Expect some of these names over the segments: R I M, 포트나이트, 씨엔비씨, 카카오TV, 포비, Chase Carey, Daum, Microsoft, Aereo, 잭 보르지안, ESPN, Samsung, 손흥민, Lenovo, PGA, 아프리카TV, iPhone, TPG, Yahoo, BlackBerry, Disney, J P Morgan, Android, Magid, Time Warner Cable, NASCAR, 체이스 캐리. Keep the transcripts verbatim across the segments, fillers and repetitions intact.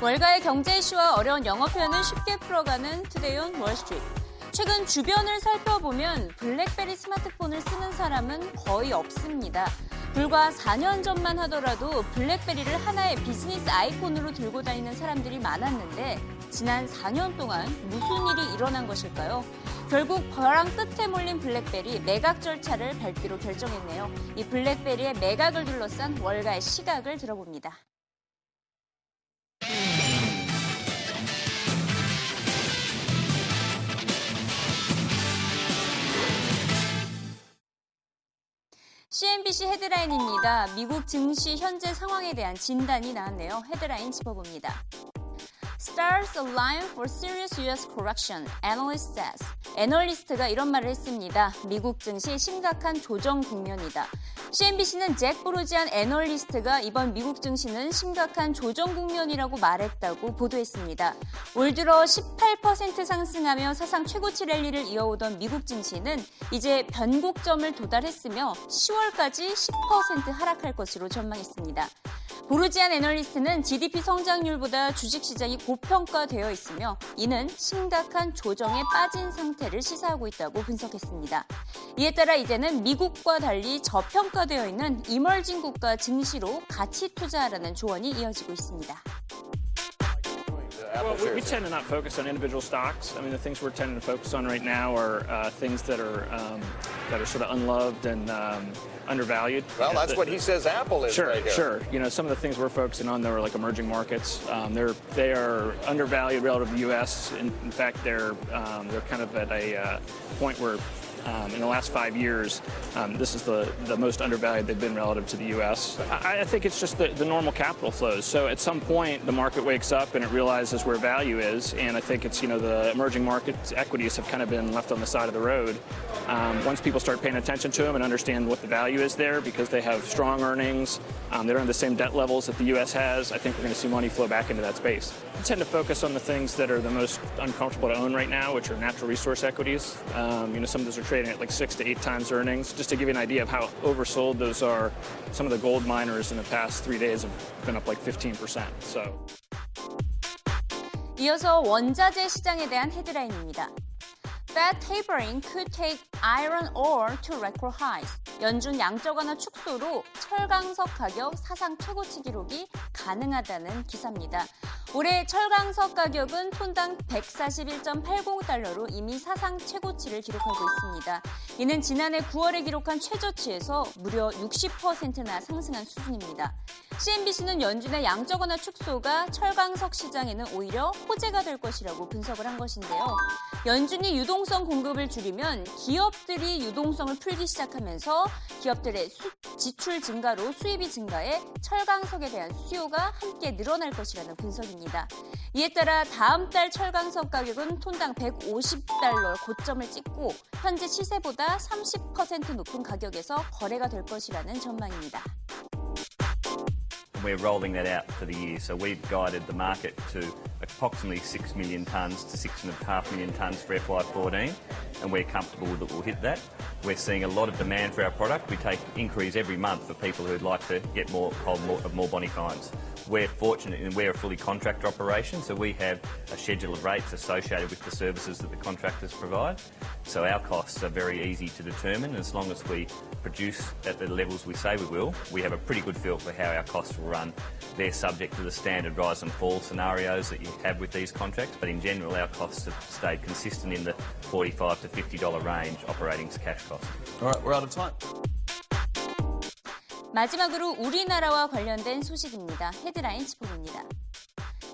월가의 경제 이슈와 어려운 영어 표현을 쉽게 풀어가는 투데이 온 월스트리트. 최근 주변을 살펴보면 블랙베리 스마트폰을 쓰는 사람은 거의 없습니다. 불과 사 년 전만 하더라도 블랙베리를 하나의 비즈니스 아이콘으로 들고 다니는 사람들이 많았는데 지난 사 년 동안 무슨 일이 일어난 것일까요? 결국 벼랑 끝에 몰린 블랙베리 매각 절차를 밟기로 결정했네요. 이 블랙베리의 매각을 둘러싼 월가의 시각을 들어봅니다. 씨엔비씨 헤드라인입니다. 미국 증시 현재 상황에 대한 진단이 나왔네요. 헤드라인 짚어봅니다. Stars align for serious 유에스 correction, analyst says. 애널리스트가 이런 말을 했습니다. 미국 증시 심각한 조정 국면이다. 씨엔비씨는 잭 보르지안 애널리스트가 이번 미국 증시는 심각한 조정 국면이라고 말했다고 보도했습니다. 올 들어 십팔 퍼센트 상승하며 사상 최고치 랠리를 이어오던 미국 증시는 이제 변곡점을 도달했으며 시월까지 십 퍼센트 하락할 것으로 전망했습니다. 보르지안 애널리스트는 지디피 성장률보다 주식시장이 고평가되어 있으며 이는 심각한 조정에 빠진 상태를 시사하고 있다고 분석했습니다. 이에 따라 이제는 미국과 달리 저평가되어 있는 이머징 국가 증시로 같이 투자하라는 조언이 이어지고 있습니다. Well, we, we tend to not focus on individual stocks. I mean, the things we're tending to focus on right now are uh, things that are um, that are sort of unloved and um, undervalued. Well, that's the, what he says Apple is sure, right here. Sure, sure. You know, some of the things we're focusing on, though, are like emerging markets. Um, they're they are undervalued relative to the U S In, in fact, they're um, they're kind of at a uh, point where. Um, in the last five years, um, this is the, the most undervalued they've been relative to the U S. I, I think it's just the, the normal capital flows. So at some point, the market wakes up and it realizes where value is. And I think it's, you know, the emerging markets equities have kind of been left on the side of the road. Um, once people start paying attention to them and understand what the value is there because they have strong earnings, um, they don't have the same debt levels that the U S has, I think we're going to see money flow back into that space. We tend to focus on the things that are the most uncomfortable to own right now, which are natural resource equities. Um, you know, some of those are trading at like six to eight times earnings. Just to give you an idea of how oversold those are, some of the gold miners in the past three days have been up like fifteen percent. So. 이어서 원자재 시장에 대한 헤드라인입니다. Fed tapering could take iron ore to record highs. 연준 양적 완화 축소로 철강석 가격 사상 최고치 기록이 가능하다는 기사입니다. 올해 철강석 가격은 톤당 백사십일 점 팔공 달러로 이미 사상 최고치를 기록하고 있습니다. 이는 지난해 구월에 기록한 최저치에서 무려 육십 퍼센트나 상승한 수준입니다. 씨엔비씨는 연준의 양적 완화 축소가 철강석 시장에는 오히려 호재가 될 것이라고 분석을 한 것인데요. 연준이 유동성 공급을 줄이면 기업들이 유동성을 풀기 시작하면서 기업들의 수, 지출 증가로 수입이 증가해 철강석에 대한 수요가 함께 늘어날 것이라는 분석입니다. 이에 따라 다음 달 철강석 가격은 톤당 백오십 달러 고점을 찍고 현재 시세보다 삼십 퍼센트 높은 가격에서 거래가 될 것이라는 전망입니다. We're rolling that out for the year, so we've guided the market to approximately six million tonnes to six point five million tonnes for F Y fourteen, and we're comfortable that we'll hit that. We're seeing a lot of demand for our product. We take inquiries every month for people who'd like to get more hold more, more Bonnie Fines. We're fortunate in we're a fully contractor operation, so we have a schedule of rates associated with the services that the contractors provide. So our costs are very easy to determine, and as long as we produce at the levels we say we will, we have a pretty good feel for how our costs will run. They're subject to the standard rise and fall scenarios that you have with these contracts, but in general our costs have stayed consistent in the forty-five to fifty dollars range operating cash cost. All right, we're out of time. 마지막으로 우리나라와 관련된 소식입니다. 헤드라인 짚어봅니다.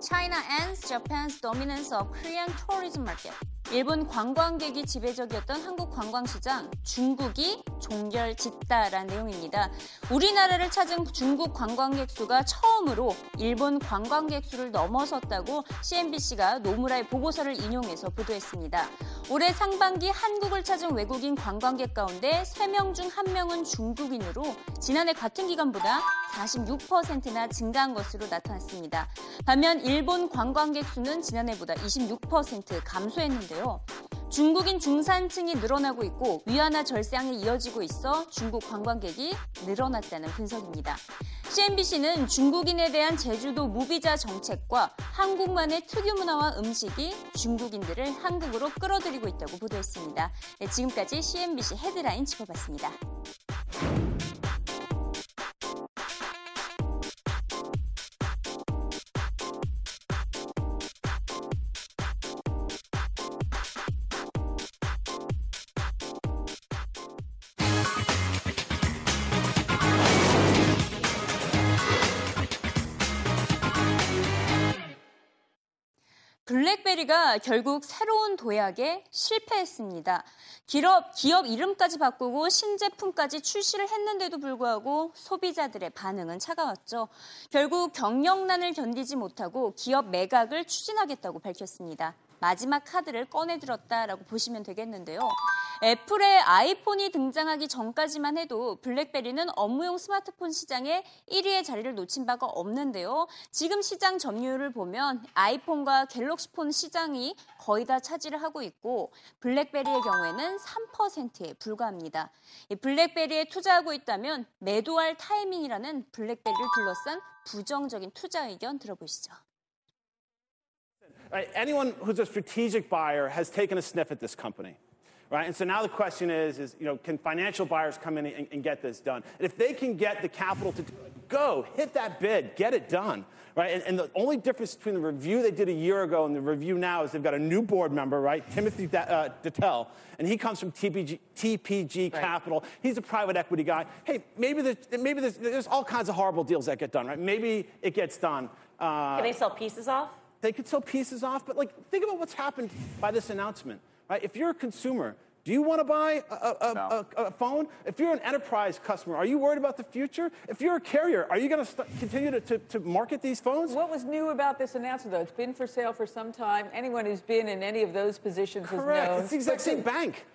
China ends Japan's dominance of Korean tourism market. 일본 관광객이 지배적이었던 한국 관광시장, 중국이 종결짓다라는 내용입니다. 우리나라를 찾은 중국 관광객 수가 처음으로 일본 관광객 수를 넘어섰다고 씨엔비씨가 노무라의 보고서를 인용해서 보도했습니다. 올해 상반기 한국을 찾은 외국인 관광객 가운데 세 명 중 한 명은 중국인으로 지난해 같은 기간보다 사십육 퍼센트나 증가한 것으로 나타났습니다. 반면 일본 관광객 수는 지난해보다 이십육 퍼센트 감소했는데요. 중국인 중산층이 늘어나고 있고 위안화 절상이 이어지고 있어 중국 관광객이 늘어났다는 분석입니다. 씨엔비씨는 중국인에 대한 제주도 무비자 정책과 한국만의 특유 문화와 음식이 중국인들을 한국으로 끌어들이고 있다고 보도했습니다. 네, 지금까지 씨엔비씨 헤드라인 짚어봤습니다. 블랙베리가 결국 새로운 도약에 실패했습니다. 기업, 기업 이름까지 바꾸고 신제품까지 출시를 했는데도 불구하고 소비자들의 반응은 차가웠죠. 결국 경영난을 견디지 못하고 기업 매각을 추진하겠다고 밝혔습니다. 마지막 카드를 꺼내들었다라고 보시면 되겠는데요. 애플의 아이폰이 등장하기 전까지만 해도 블랙베리는 업무용 스마트폰 시장에 일 위의 자리를 놓친 바가 없는데요. 지금 시장 점유율을 보면 아이폰과 갤럭시폰 시장이 거의 다 차지를 하고 있고 블랙베리의 경우에는 삼 퍼센트에 불과합니다. 이 블랙베리에 투자하고 있다면 매도할 타이밍이라는 블랙베리를 둘러싼 부정적인 투자 의견 들어보시죠. Right. Anyone who's a strategic buyer has taken a sniff at this company, right? And so now the question is, is you know, can financial buyers come in and, and get this done? And if they can get the capital to do it, go, hit that bid, get it done, right? And, and the only difference between the review they did a year ago and the review now is they've got a new board member, right? Timothy Dettel, and he comes from T P G, T P G right. Capital. He's a private equity guy. Hey, maybe, there's, maybe there's, there's all kinds of horrible deals that get done, right? Maybe it gets done. Uh, can they sell pieces off? They could sell pieces off, but like think about what's happened by this announcement, right? If you're a consumer, do you want to buy a, a, no. a, a phone? If you're an enterprise customer, are you worried about the future? If you're a carrier, are you going st- to continue to to market these phones? What was new about this announcement, though? It's been for sale for some time. Anyone who's been in any of those positions Correct. Has known. Correct. It's the exact same bank.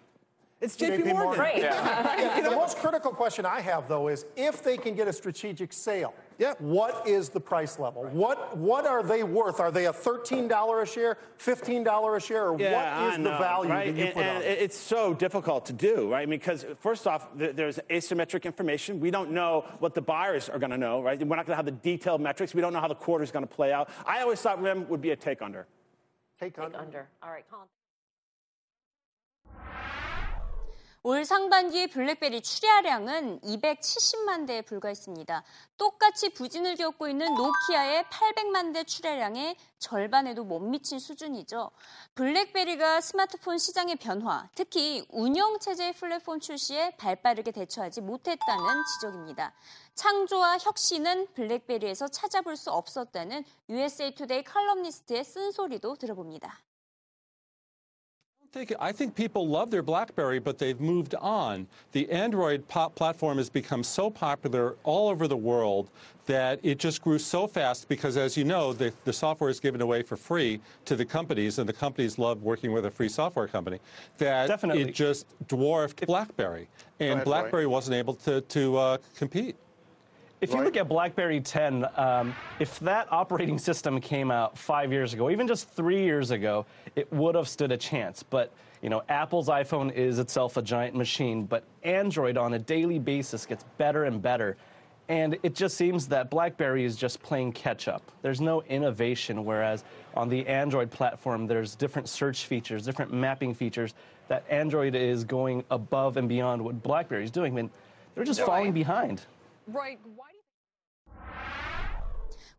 It's J P Morgan. Right. Yeah. Yeah. You know, the most critical question I have, though, is if they can get a strategic sale, yeah. what is the price level? Right. What what are they worth? Are they a thirteen dollars a share, fifteen dollars a share? Or yeah, what is I know, the value right? that you put and, on? And it's so difficult to do, right? I mean, because first off, there's asymmetric information. We don't know what the buyers are going to know, right? We're not going to have the detailed metrics. We don't know how the quarter is going to play out. I always thought R I M would be a take under. Take under. Take under. All right, Colin. 올 상반기 블랙베리 출하량은 이백칠십만 대에 불과했습니다. 똑같이 부진을 겪고 있는 노키아의 팔백만 대 출하량의 절반에도 못 미친 수준이죠. 블랙베리가 스마트폰 시장의 변화, 특히 운영체제의 플랫폼 출시에 발빠르게 대처하지 못했다는 지적입니다. 창조와 혁신은 블랙베리에서 찾아볼 수 없었다는 유에스에이투데이 칼럼니스트의 쓴소리도 들어봅니다. I think people love their BlackBerry, but they've moved on. The Android pop platform has become so popular all over the world that it just grew so fast because, as you know, the, the software is given away for free to the companies, and the companies love working with a free software company, that Definitely. It just dwarfed BlackBerry, and ahead, BlackBerry Roy. Wasn't able to, to uh, compete. If you look at BlackBerry ten, um, if that operating system came out five years ago, even just three years ago, it would have stood a chance. But, you know, Apple's iPhone is itself a giant machine, but Android on a daily basis gets better and better. And it just seems that BlackBerry is just playing catch-up. There's no innovation, whereas on the Android platform, there's different search features, different mapping features, that Android is going above and beyond what BlackBerry is doing. I mean, they're just falling behind. Right.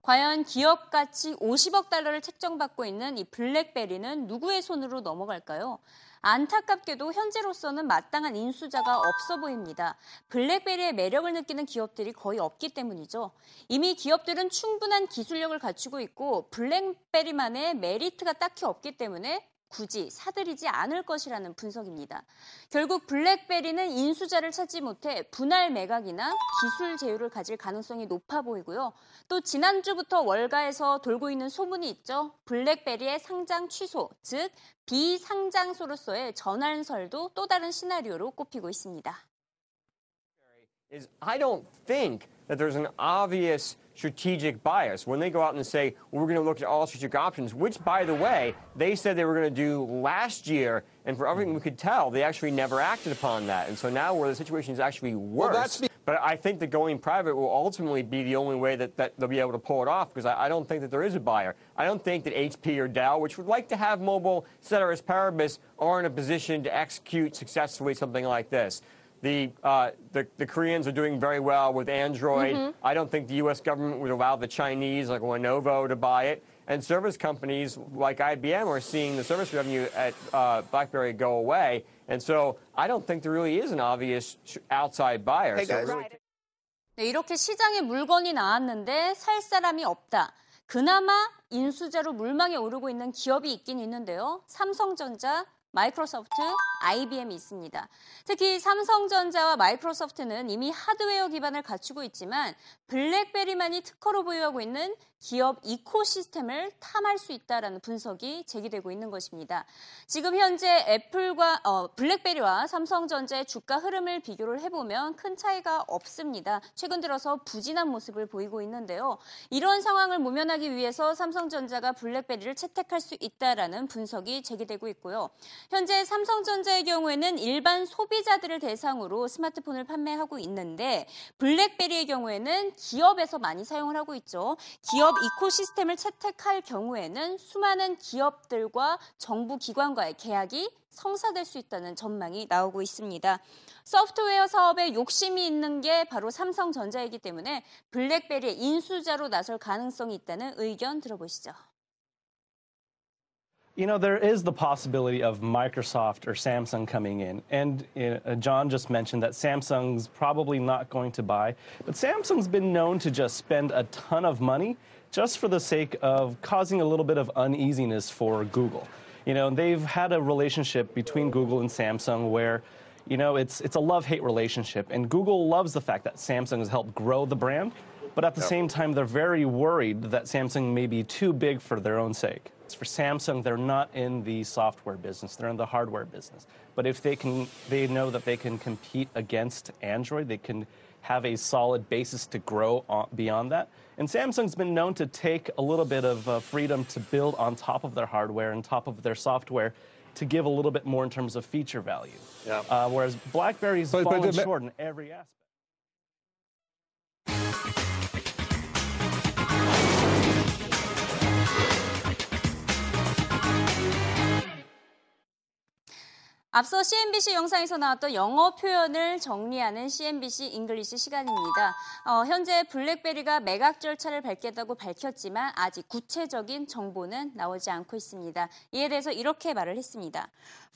과연 기업 가치 오십억 달러를 책정받고 있는 이 블랙베리는 누구의 손으로 넘어갈까요? 안타깝게도 현재로서는 마땅한 인수자가 없어 보입니다. 블랙베리의 매력을 느끼는 기업들이 거의 없기 때문이죠. 이미 기업들은 충분한 기술력을 갖추고 있고 블랙베리만의 메리트가 딱히 없기 때문에 굳이 사들이지 않을 것이라는 분석입니다. 결국 블랙베리는 인수자를 찾지 못해 분할 매각이나 기술 제휴를 가질 가능성이 높아 보이고요. 또 지난주부터 월가에서 돌고 있는 소문이 있죠. 블랙베리의 상장 취소, 즉 비상장소로서의 전환설도 또 다른 시나리오로 꼽히고 있습니다. I don't think that there's an obvious strategic bias. When they go out and say, well, we're going to look at all strategic options, which, by the way, they said they were going to do last year, and for everything we could tell, they actually never acted upon that. And so now where the situation is actually worse, well, that's be- But I think that going private will ultimately be the only way that, that they'll be able to pull it off, because I, I don't think that there is a buyer. I don't think that H P or Dow, which would like to have mobile ceteris paribus, are in a position to execute successfully something like this. The, uh, the, the Koreans are doing very well with Android. Mm-hmm. I don't think the U S government would allow the Chinese, like Lenovo, to buy it. And service companies like I B M are seeing the service revenue at uh, BlackBerry go away. And so I don't think there really is an obvious outside buyer. Hey guys. So really... 네, 이렇게 시장에 물건이 나왔는데 살 사람이 없다. 그나마 인수자로 물망에 오르고 있는 기업이 있긴 있는데요. 삼성전자, 마이크로소프트, 아이비엠이 있습니다. 특히 삼성전자와 마이크로소프트는 이미 하드웨어 기반을 갖추고 있지만 블랙베리만이 특허로 보유하고 있는 기업 이코시스템을 탐할 수 있다라는 분석이 제기되고 있는 것입니다. 지금 현재 애플과 어, 블랙베리와 삼성전자의 주가 흐름을 비교를 해보면 큰 차이가 없습니다. 최근 들어서 부진한 모습을 보이고 있는데요. 이런 상황을 모면하기 위해서 삼성전자가 블랙베리를 채택할 수 있다라는 분석이 제기되고 있고요. 현재 삼성전자의 경우에는 일반 소비자들을 대상으로 스마트폰을 판매하고 있는데 블랙베리의 경우에는 기업에서 많이 사용을 하고 있죠. 기업 이코시스템을 채택할 경우에는 수많은 기업들과 정부 기관과의 계약이 성사될 수 있다는 전망이 나오고 있습니다. 소프트웨어 사업에 욕심이 있는 게 바로 삼성전자이기 때문에 블랙베리의 인수자로 나설 가능성이 있다는 의견 들어보시죠. You know, there is the possibility of Microsoft or Samsung coming in. And uh, John just mentioned that Samsung's probably not going to buy. But Samsung's been known to just spend a ton of money just for the sake of causing a little bit of uneasiness for Google. You know, they've had a relationship between Google and Samsung where, you know, it's, it's a love-hate relationship. And Google loves the fact that Samsung has helped grow the brand. But at the same time, they're very worried that Samsung may be too big for their own sake. For Samsung, they're not in the software business, they're in the hardware business. But if they can, they know that they can compete against Android, they can have a solid basis to grow on, beyond that. And Samsung's been known to take a little bit of uh, freedom to build on top of their hardware and top of their software to give a little bit more in terms of feature value. Yeah. Uh, whereas BlackBerry's but, fallen but, but, short in every aspect. 앞서 씨엔비씨 영상에서 나왔던 영어 표현을 정리하는 씨엔비씨 잉글리시 시간입니다. 어, 현재 블랙베리가 매각 절차를 밟겠다고 밝혔지만 아직 구체적인 정보는 나오지 않고 있습니다. 이에 대해서 이렇게 말을 했습니다.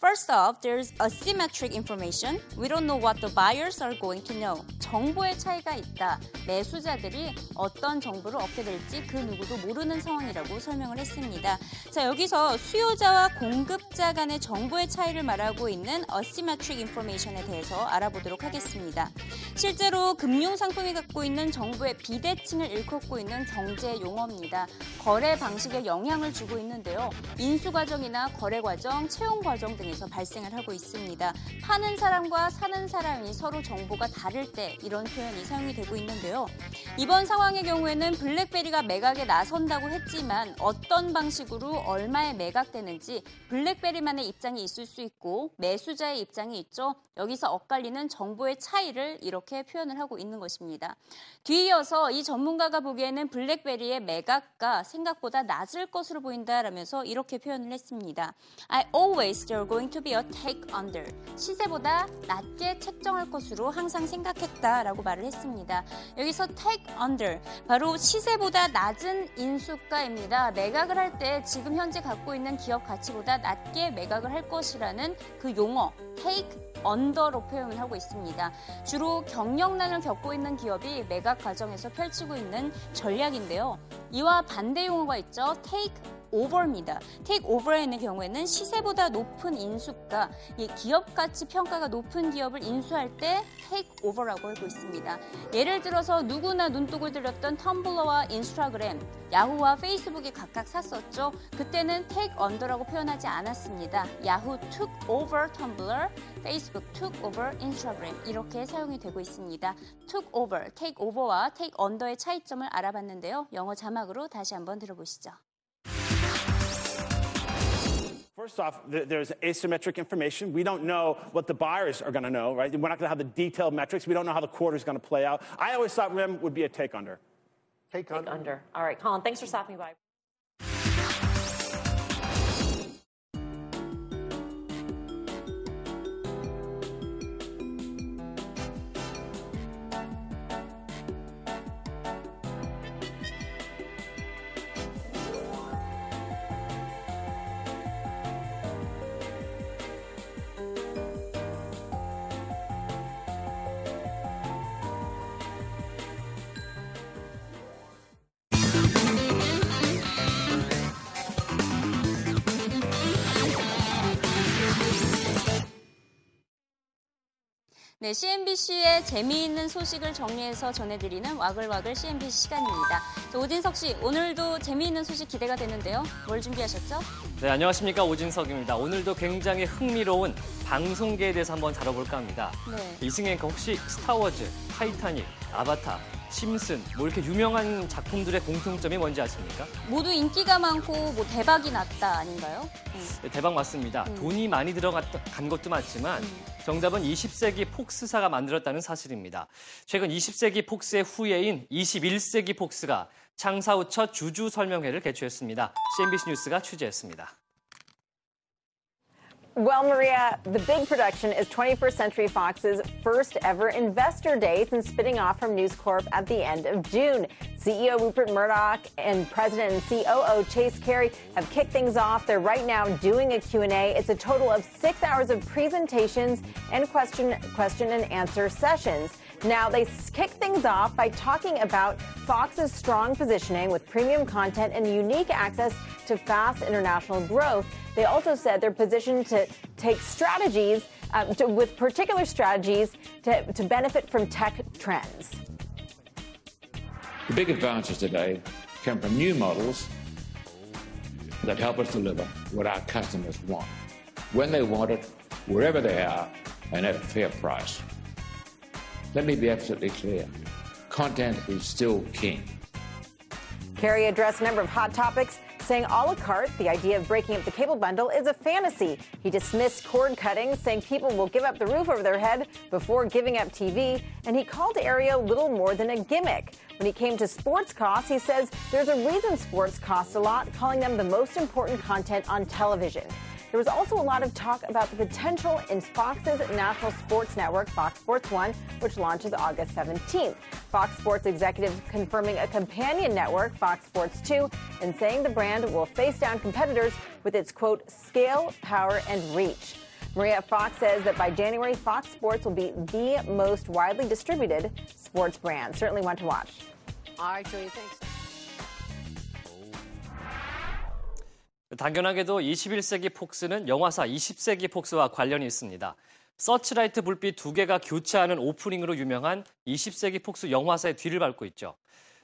First off, there's asymmetric information. We don't know what the buyers are going to know. 정보의 차이가 있다. 매수자들이 어떤 정보를 얻게 될지 그 누구도 모르는 상황이라고 설명을 했습니다. 자, 여기서 수요자와 공급자 간의 정보의 차이를 말하고 있는 asymmetric information에 대해서 알아보도록 하겠습니다. 실제로 금융상품이 갖고 있는 정부의 비대칭을 일컫고 있는 경제 용어입니다. 거래 방식에 영향을 주고 있는데요. 인수 과정이나 거래 과정, 채용 과정 등에서 발생을 하고 있습니다. 파는 사람과 사는 사람이 서로 정보가 다를 때 이런 표현이 사용이 되고 있는데요. 이번 상황의 경우에는 블랙베리가 매각에 나선다고 했지만 어떤 방식으로 얼마에 매각되는지 블랙베리만의 입장이 있을 수 있고 매수자의 입장이 있죠. 여기서 엇갈리는 정보의 차이를 이렇게 표현을 하고 있는 것입니다. 뒤이어서 이 전문가가 보기에는 블랙베리의 매각가 생각보다 낮을 것으로 보인다라면서 이렇게 표현을 했습니다. I always they're going to be a take under. 시세보다 낮게 책정할 것으로 항상 생각했다라고 말을 했습니다. 여기서 take under, 바로 시세보다 낮은 인수가입니다. 매각을 할 때 지금 현재 갖고 있는 기업 가치보다 낮게 매각을 할 것이라는 그 용어 take 언더로 표현을 하고 있습니다. 주로 경영난을 겪고 있는 기업이 매각 과정에서 펼치고 있는 전략인데요. 이와 반대 용어가 있죠. take over입니다. take over의 경우에는 시세보다 높은 인수가, 이 기업 가치 평가가 높은 기업을 인수할 때 take over라고 하고 있습니다. 예를 들어서 누구나 눈독을 들였던 텀블러와 인스타그램, 야후와 페이스북이 각각 샀었죠. 그때는 take under라고 표현하지 않았습니다. 야후 took over 텀블러, 페이스북 took over 인스타그램 이렇게 사용이 되고 있습니다. took over, take over와 take under의 차이점을 알아봤는데요. 영어 자막으로 다시 한번 들어보시죠. First off, there's asymmetric information. We don't know what the buyers are going to know, right? We're not going to have the detailed metrics. We don't know how the quarter is going to play out. I always thought R I M would be a take under. Take, take under. under. All right, Colin, thanks for stopping by. 네, 씨엔비씨의 재미있는 소식을 정리해서 전해드리는 와글와글 씨엔비씨 시간입니다. 오진석 씨, 오늘도 재미있는 소식 기대가 되는데요. 뭘 준비하셨죠? 네, 안녕하십니까. 오진석입니다. 오늘도 굉장히 흥미로운 방송계에 대해서 한번 다뤄볼까 합니다. 네. 이승 앵커, 혹시 스타워즈, 타이타닉, 아바타, 심슨, 뭐 이렇게 유명한 작품들의 공통점이 뭔지 아십니까? 모두 인기가 많고 뭐 대박이 났다 아닌가요? 음. 네, 대박 맞습니다. 음. 돈이 많이 들어간 것도 맞지만 음. 정답은 이십 세기 폭스사가 만들었다는 사실입니다. 최근 이십 세기 폭스의 후예인 이십일 세기 폭스가 창사 후 첫 주주 설명회를 개최했습니다. 씨엔비씨 뉴스가 취재했습니다. Well, Maria, the big production is twenty-first century Fox's first ever investor day since spinning off from News Corp at the end of June. C E O Rupert Murdoch and President and C O O Chase Carey have kicked things off. They're right now doing a Q and A. It's a total of six hours of presentations and question, question and answer sessions. Now, they kick things off by talking about Fox's strong positioning with premium content and unique access to fast international growth. They also said they're positioned to take strategies, uh, to, with particular strategies, to, to benefit from tech trends. The big advances today come from new models that help us deliver what our customers want, when they want it, wherever they are, and at a fair price. Let me be absolutely clear. Content is still king. Carey addressed a number of hot topics, saying a la carte, the idea of breaking up the cable bundle, is a fantasy. He dismissed cord cutting, saying people will give up the roof over their head before giving up T V, and he called Aereo little more than a gimmick. When he came to sports costs, he says there's a reason sports costs a lot, calling them the most important content on television. There was also a lot of talk about the potential in Fox's national sports network, Fox Sports one, which launches August seventeenth. Fox Sports executives confirming a companion network, Fox Sports two, and saying the brand will face down competitors with its, quote, scale, power, and reach. Maria, Fox says that by January, Fox Sports will be the most widely distributed sports brand. Certainly one to watch. All right, Julie, thanks. 당연하게도 이십일 세기 폭스는 영화사 이십 세기 폭스와 관련이 있습니다. 서치라이트 불빛 두 개가 교차하는 오프닝으로 유명한 이십 세기 폭스 영화사의 뒤를 밟고 있죠.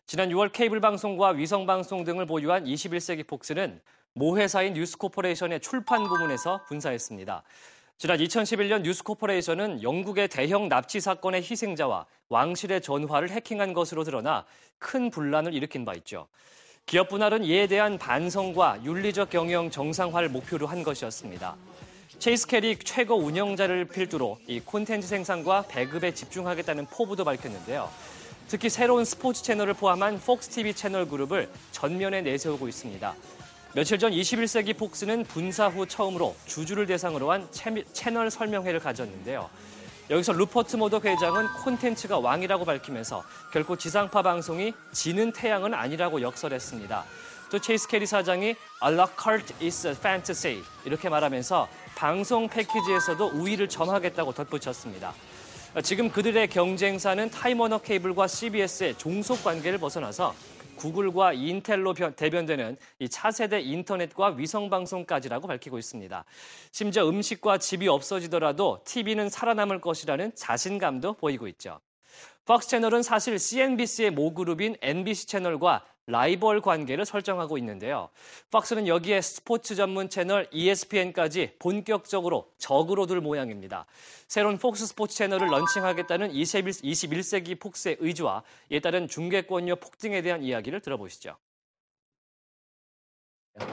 지난 유월 케이블 방송과 위성 방송 등을 보유한 이십일 세기 폭스는 모 회사인 뉴스코퍼레이션의 출판 부문에서 분사했습니다. 지난 이천십일 년 뉴스코퍼레이션은 영국의 대형 납치 사건의 희생자와 왕실의 전화를 해킹한 것으로 드러나 큰 분란을 일으킨 바 있죠. 기업 분할은 이에 대한 반성과 윤리적 경영 정상화를 목표로 한 것이었습니다. 체이스 캐리 최고 운영자를 필두로 이 콘텐츠 생산과 배급에 집중하겠다는 포부도 밝혔는데요. 특히 새로운 스포츠 채널을 포함한 폭스티비 채널 그룹을 전면에 내세우고 있습니다. 며칠 전 이십일 세기 폭스는 분사 후 처음으로 주주를 대상으로 한 채널 설명회를 가졌는데요. 여기서 루퍼트 머덕 회장은 콘텐츠가 왕이라고 밝히면서 결코 지상파 방송이 지는 태양은 아니라고 역설했습니다. 또 체이스 캐리 사장이 A la carte is a fantasy 이렇게 말하면서 방송 패키지에서도 우위를 점하겠다고 덧붙였습니다. 지금 그들의 경쟁사는 타임 워너 케이블과 씨비에스의 종속 관계를 벗어나서 구글과 인텔로 대변되는 이 차세대 인터넷과 위성방송까지라고 밝히고 있습니다. 심지어 음식과 집이 없어지더라도 티비는 살아남을 것이라는 자신감도 보이고 있죠. 폭스 채널은 사실 씨엔비씨의 모그룹인 엔비씨 채널과 라이벌 관계를 설정하고 있는데요. 폭스는 여기에 스포츠 전문 채널 이에스피엔까지 본격적으로 적으로 둘 모양입니다. 새로운 폭스 스포츠 채널을 런칭하겠다는 이십일 세기 폭스의 의지와 이에 따른 중계권료 폭등에 대한 이야기를 들어보시죠.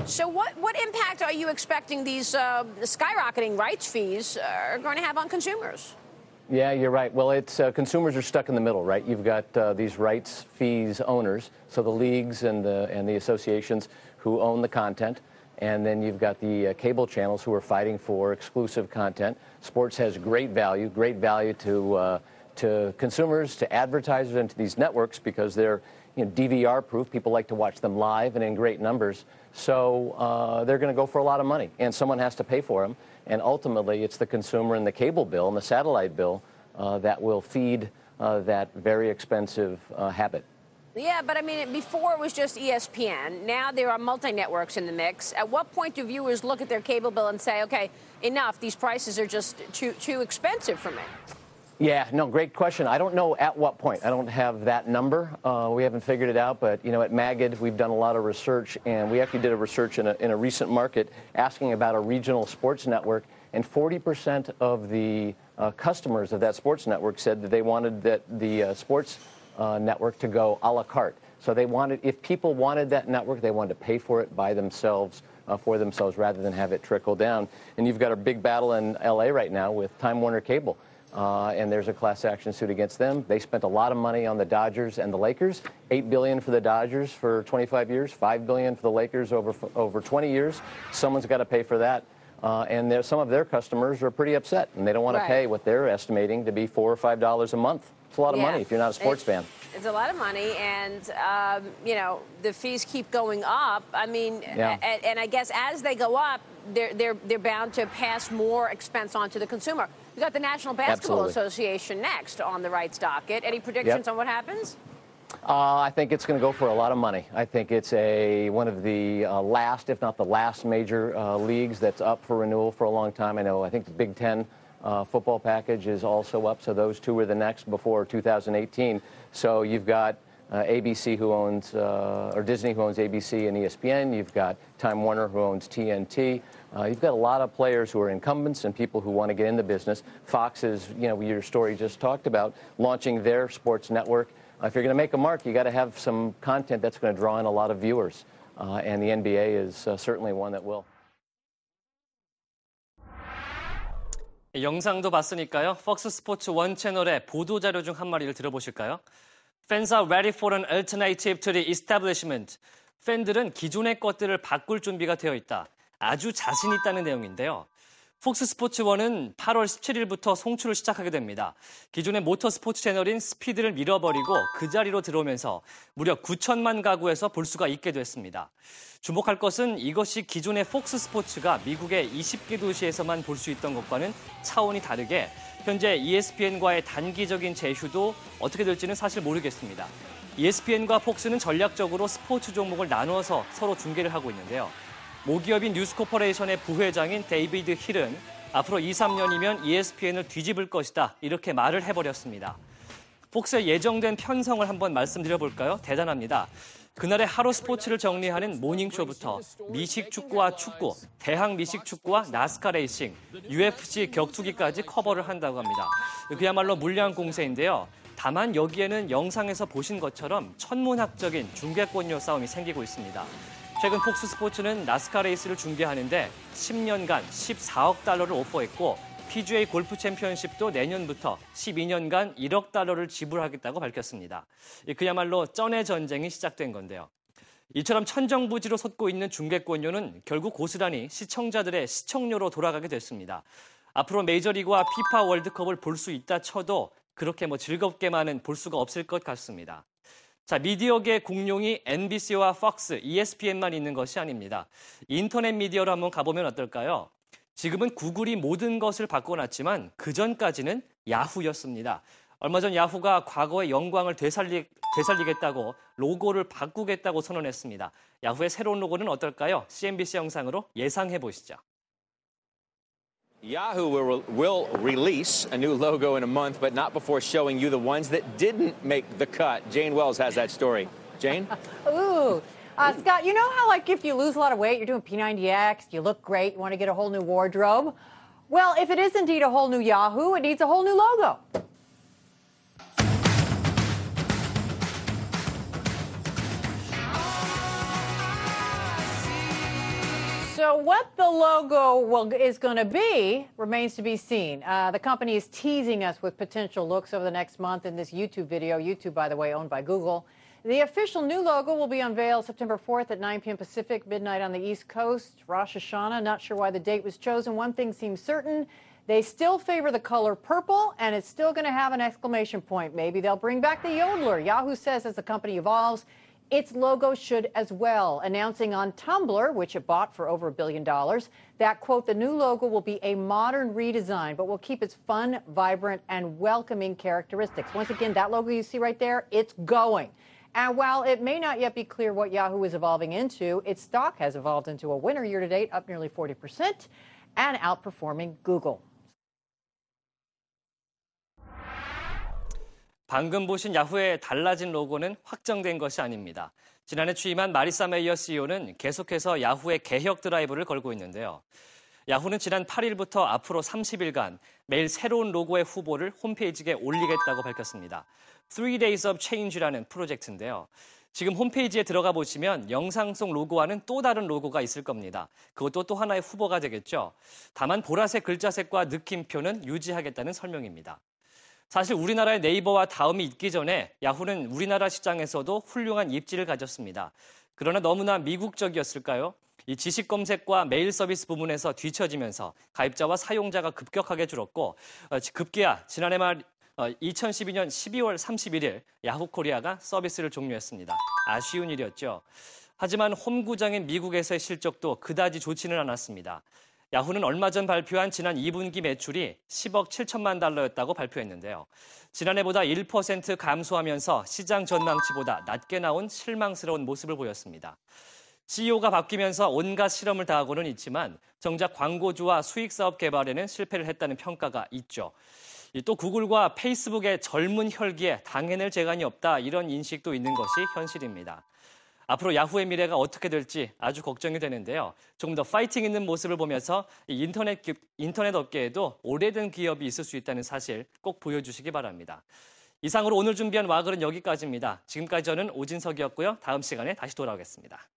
So what, what impact are you expecting these uh, skyrocketing rights fees are going to have on consumers? Yeah, you're right. Well, it's uh, consumers are stuck in the middle, right? You've got uh, these rights fees owners, so the leagues and the, and the associations who own the content, and then you've got the uh, cable channels who are fighting for exclusive content. Sports has great value, great value to uh, to consumers, to advertisers, and to these networks because they're you know, D V R-proof. People like to watch them live and in great numbers. So uh, they're going to go for a lot of money, and someone has to pay for them. And ultimately, it's the consumer and the cable bill and the satellite bill uh, that will feed uh, that very expensive uh, habit. Yeah, but I mean, before it was just E S P N. Now there are multi-networks in the mix. At what point do viewers look at their cable bill and say, okay, enough, these prices are just too, too expensive for me? Yeah, no, great question. I don't know at what point. I don't have that number. Uh, we haven't figured it out, but, you know, at Magid, we've done a lot of research, and we actually did a research in a, in a recent market asking about a regional sports network, and forty percent of the uh, customers of that sports network said that they wanted that the uh, sports uh, network to go a la carte. So they wanted, if people wanted that network, they wanted to pay for it by themselves, uh, for themselves, rather than have it trickle down. And you've got a big battle in L A right now with Time Warner Cable. Uh, and there's a class action suit against them. They spent a lot of money on the Dodgers and the Lakers. eight billion dollars for the Dodgers for twenty-five years, five billion dollars for the Lakers over over twenty years. Someone's got to pay for that. Uh, and there, some of their customers are pretty upset, and they don't want right. to pay what they're estimating to be four or five dollars a month. It's a lot of yeah. money if you're not a sports it's, fan. It's a lot of money, and, um, you know, the fees keep going up. I mean, yeah. and, and I guess as they go up, they're, they're, they're bound to pass more expense on to the consumer. We've got the National Basketball Absolutely. Association next on the rights docket. Any predictions yep. on what happens? Uh, I think it's going to go for a lot of money. I think it's a one of the uh, last, if not the last, major uh, leagues that's up for renewal for a long time. I know, I think the Big Ten uh, football package is also up, so those two are the next before two thousand eighteen. So you've got uh, A B C who owns, uh, or Disney who owns A B C and E S P N. You've got Time Warner who owns T N T. Uh, you've got a lot of players who are incumbents and people who want to get in the business. Fox is, you know, your story just talked about, launching their sports network. If you're going to make a mark, you got to have some content that's going to draw in a lot of viewers. Uh, and the N B A is uh, certainly one that will. 영상도 봤으니까요. Fox Sports 원 채널의 보도 자료 중 한 마리를 들어보실까요? Fans are ready for an alternative to the establishment. 팬들은 기존의 것들을 바꿀 준비가 되어 있다. 아주 자신 있다는 내용인데요. 폭스 스포츠 원은 팔월 십칠일부터 송출을 시작하게 됩니다. 기존의 모터 스포츠 채널인 스피드를 밀어버리고 그 자리로 들어오면서 무려 구천만 가구에서 볼 수가 있게 됐습니다. 주목할 것은 이것이 기존의 폭스 스포츠가 미국의 이십 개 도시에서만 볼 수 있던 것과는 차원이 다르게 현재 이에스피엔과의 단기적인 제휴도 어떻게 될지는 사실 모르겠습니다. 이에스피엔과 폭스는 전략적으로 스포츠 종목을 나누어서 서로 중계를 하고 있는데요. 모기업인 뉴스코퍼레이션의 부회장인 데이비드 힐은 앞으로 이삼 년이면 이에스피엔을 뒤집을 것이다 이렇게 말을 해버렸습니다. 폭스의 예정된 편성을 한번 말씀드려볼까요? 대단합니다. 그날의 하루 스포츠를 정리하는 모닝쇼부터 미식축구와 축구, 대항 미식축구와 나스카 레이싱, 유에프씨 격투기까지 커버를 한다고 합니다. 그야말로 물량 공세인데요. 다만 여기에는 영상에서 보신 것처럼 천문학적인 중계권료 싸움이 생기고 있습니다. 최근 폭스 스포츠는 나스카 레이스를 중계하는데 십 년간 십사억 달러를 오퍼했고 피지에이 골프 챔피언십도 내년부터 십이 년간 일억 달러를 지불하겠다고 밝혔습니다. 그야말로 쩐의 전쟁이 시작된 건데요. 이처럼 천정부지로 솟고 있는 중계권료는 결국 고스란히 시청자들의 시청료로 돌아가게 됐습니다. 앞으로 메이저리그와 피파 월드컵을 볼 수 있다 쳐도 그렇게 뭐 즐겁게만은 볼 수가 없을 것 같습니다. 자, 미디어계 공룡이 엔비씨와 폭스, 이에스피엔만 있는 것이 아닙니다. 인터넷 미디어로 한번 가보면 어떨까요? 지금은 구글이 모든 것을 바꿔놨지만 그 전까지는 야후였습니다. 얼마 전 야후가 과거의 영광을 되살리, 되살리겠다고 로고를 바꾸겠다고 선언했습니다. 야후의 새로운 로고는 어떨까요? 씨엔비씨 영상으로 예상해 보시죠. Yahoo will, will release a new logo in a month, but not before showing you the ones that didn't make the cut. Jane Wells has that story. Jane? Ooh. Uh, Scott, you know how, like, if you lose a lot of weight, you're doing P ninety X, you look great, you want to get a whole new wardrobe? Well, if it is indeed a whole new Yahoo, it needs a whole new logo. So what the logo will, is going to be remains to be seen. Uh, the company is teasing us with potential looks over the next month in this YouTube video. YouTube, by the way, owned by Google. The official new logo will be unveiled September fourth at nine p.m. Pacific, midnight on the East Coast. Rosh Hashanah, not sure why the date was chosen. One thing seems certain, they still favor the color purple, and it's still going to have an exclamation point. Maybe they'll bring back the Yodler. Yahoo says as the company evolves, its logo should as well, announcing on Tumblr, which it bought for over a billion dollars, that, quote, the new logo will be a modern redesign, but will keep its fun, vibrant, and welcoming characteristics. Once again, that logo you see right there, it's going. And while it may not yet be clear what Yahoo is evolving into, its stock has evolved into a winner year-to-date, up nearly forty percent, and outperforming Google. 방금 보신 야후의 달라진 로고는 확정된 것이 아닙니다. 지난해 취임한 마리사 메이어 씨이오는 계속해서 야후의 개혁 드라이브를 걸고 있는데요. 야후는 지난 팔 일부터 앞으로 삼십 일간 매일 새로운 로고의 후보를 홈페이지에 올리겠다고 밝혔습니다. Three Days of Change라는 프로젝트인데요. 지금 홈페이지에 들어가 보시면 영상 속 로고와는 또 다른 로고가 있을 겁니다. 그것도 또 하나의 후보가 되겠죠. 다만 보라색 글자색과 느낌표는 유지하겠다는 설명입니다. 사실 우리나라의 네이버와 다음이 있기 전에 야후는 우리나라 시장에서도 훌륭한 입지를 가졌습니다. 그러나 너무나 미국적이었을까요? 이 지식 검색과 메일 서비스 부문에서 뒤처지면서 가입자와 사용자가 급격하게 줄었고 급기야 지난해 말 이천십이 년 십이월 삼십일일 야후 코리아가 서비스를 종료했습니다. 아쉬운 일이었죠. 하지만 홈구장인 미국에서의 실적도 그다지 좋지는 않았습니다. 야후는 얼마 전 발표한 지난 이 분기 매출이 십억 칠천만 달러였다고 발표했는데요. 지난해보다 일 퍼센트 감소하면서 시장 전망치보다 낮게 나온 실망스러운 모습을 보였습니다. 씨이오가 바뀌면서 온갖 실험을 다하고는 있지만 정작 광고주와 수익사업 개발에는 실패를 했다는 평가가 있죠. 또 구글과 페이스북의 젊은 혈기에 당해낼 재간이 없다 이런 인식도 있는 것이 현실입니다. 앞으로 야후의 미래가 어떻게 될지 아주 걱정이 되는데요. 조금 더 파이팅 있는 모습을 보면서 인터넷, 인터넷 업계에도 오래된 기업이 있을 수 있다는 사실 꼭 보여주시기 바랍니다. 이상으로 오늘 준비한 와글은 여기까지입니다. 지금까지 저는 오진석이었고요. 다음 시간에 다시 돌아오겠습니다.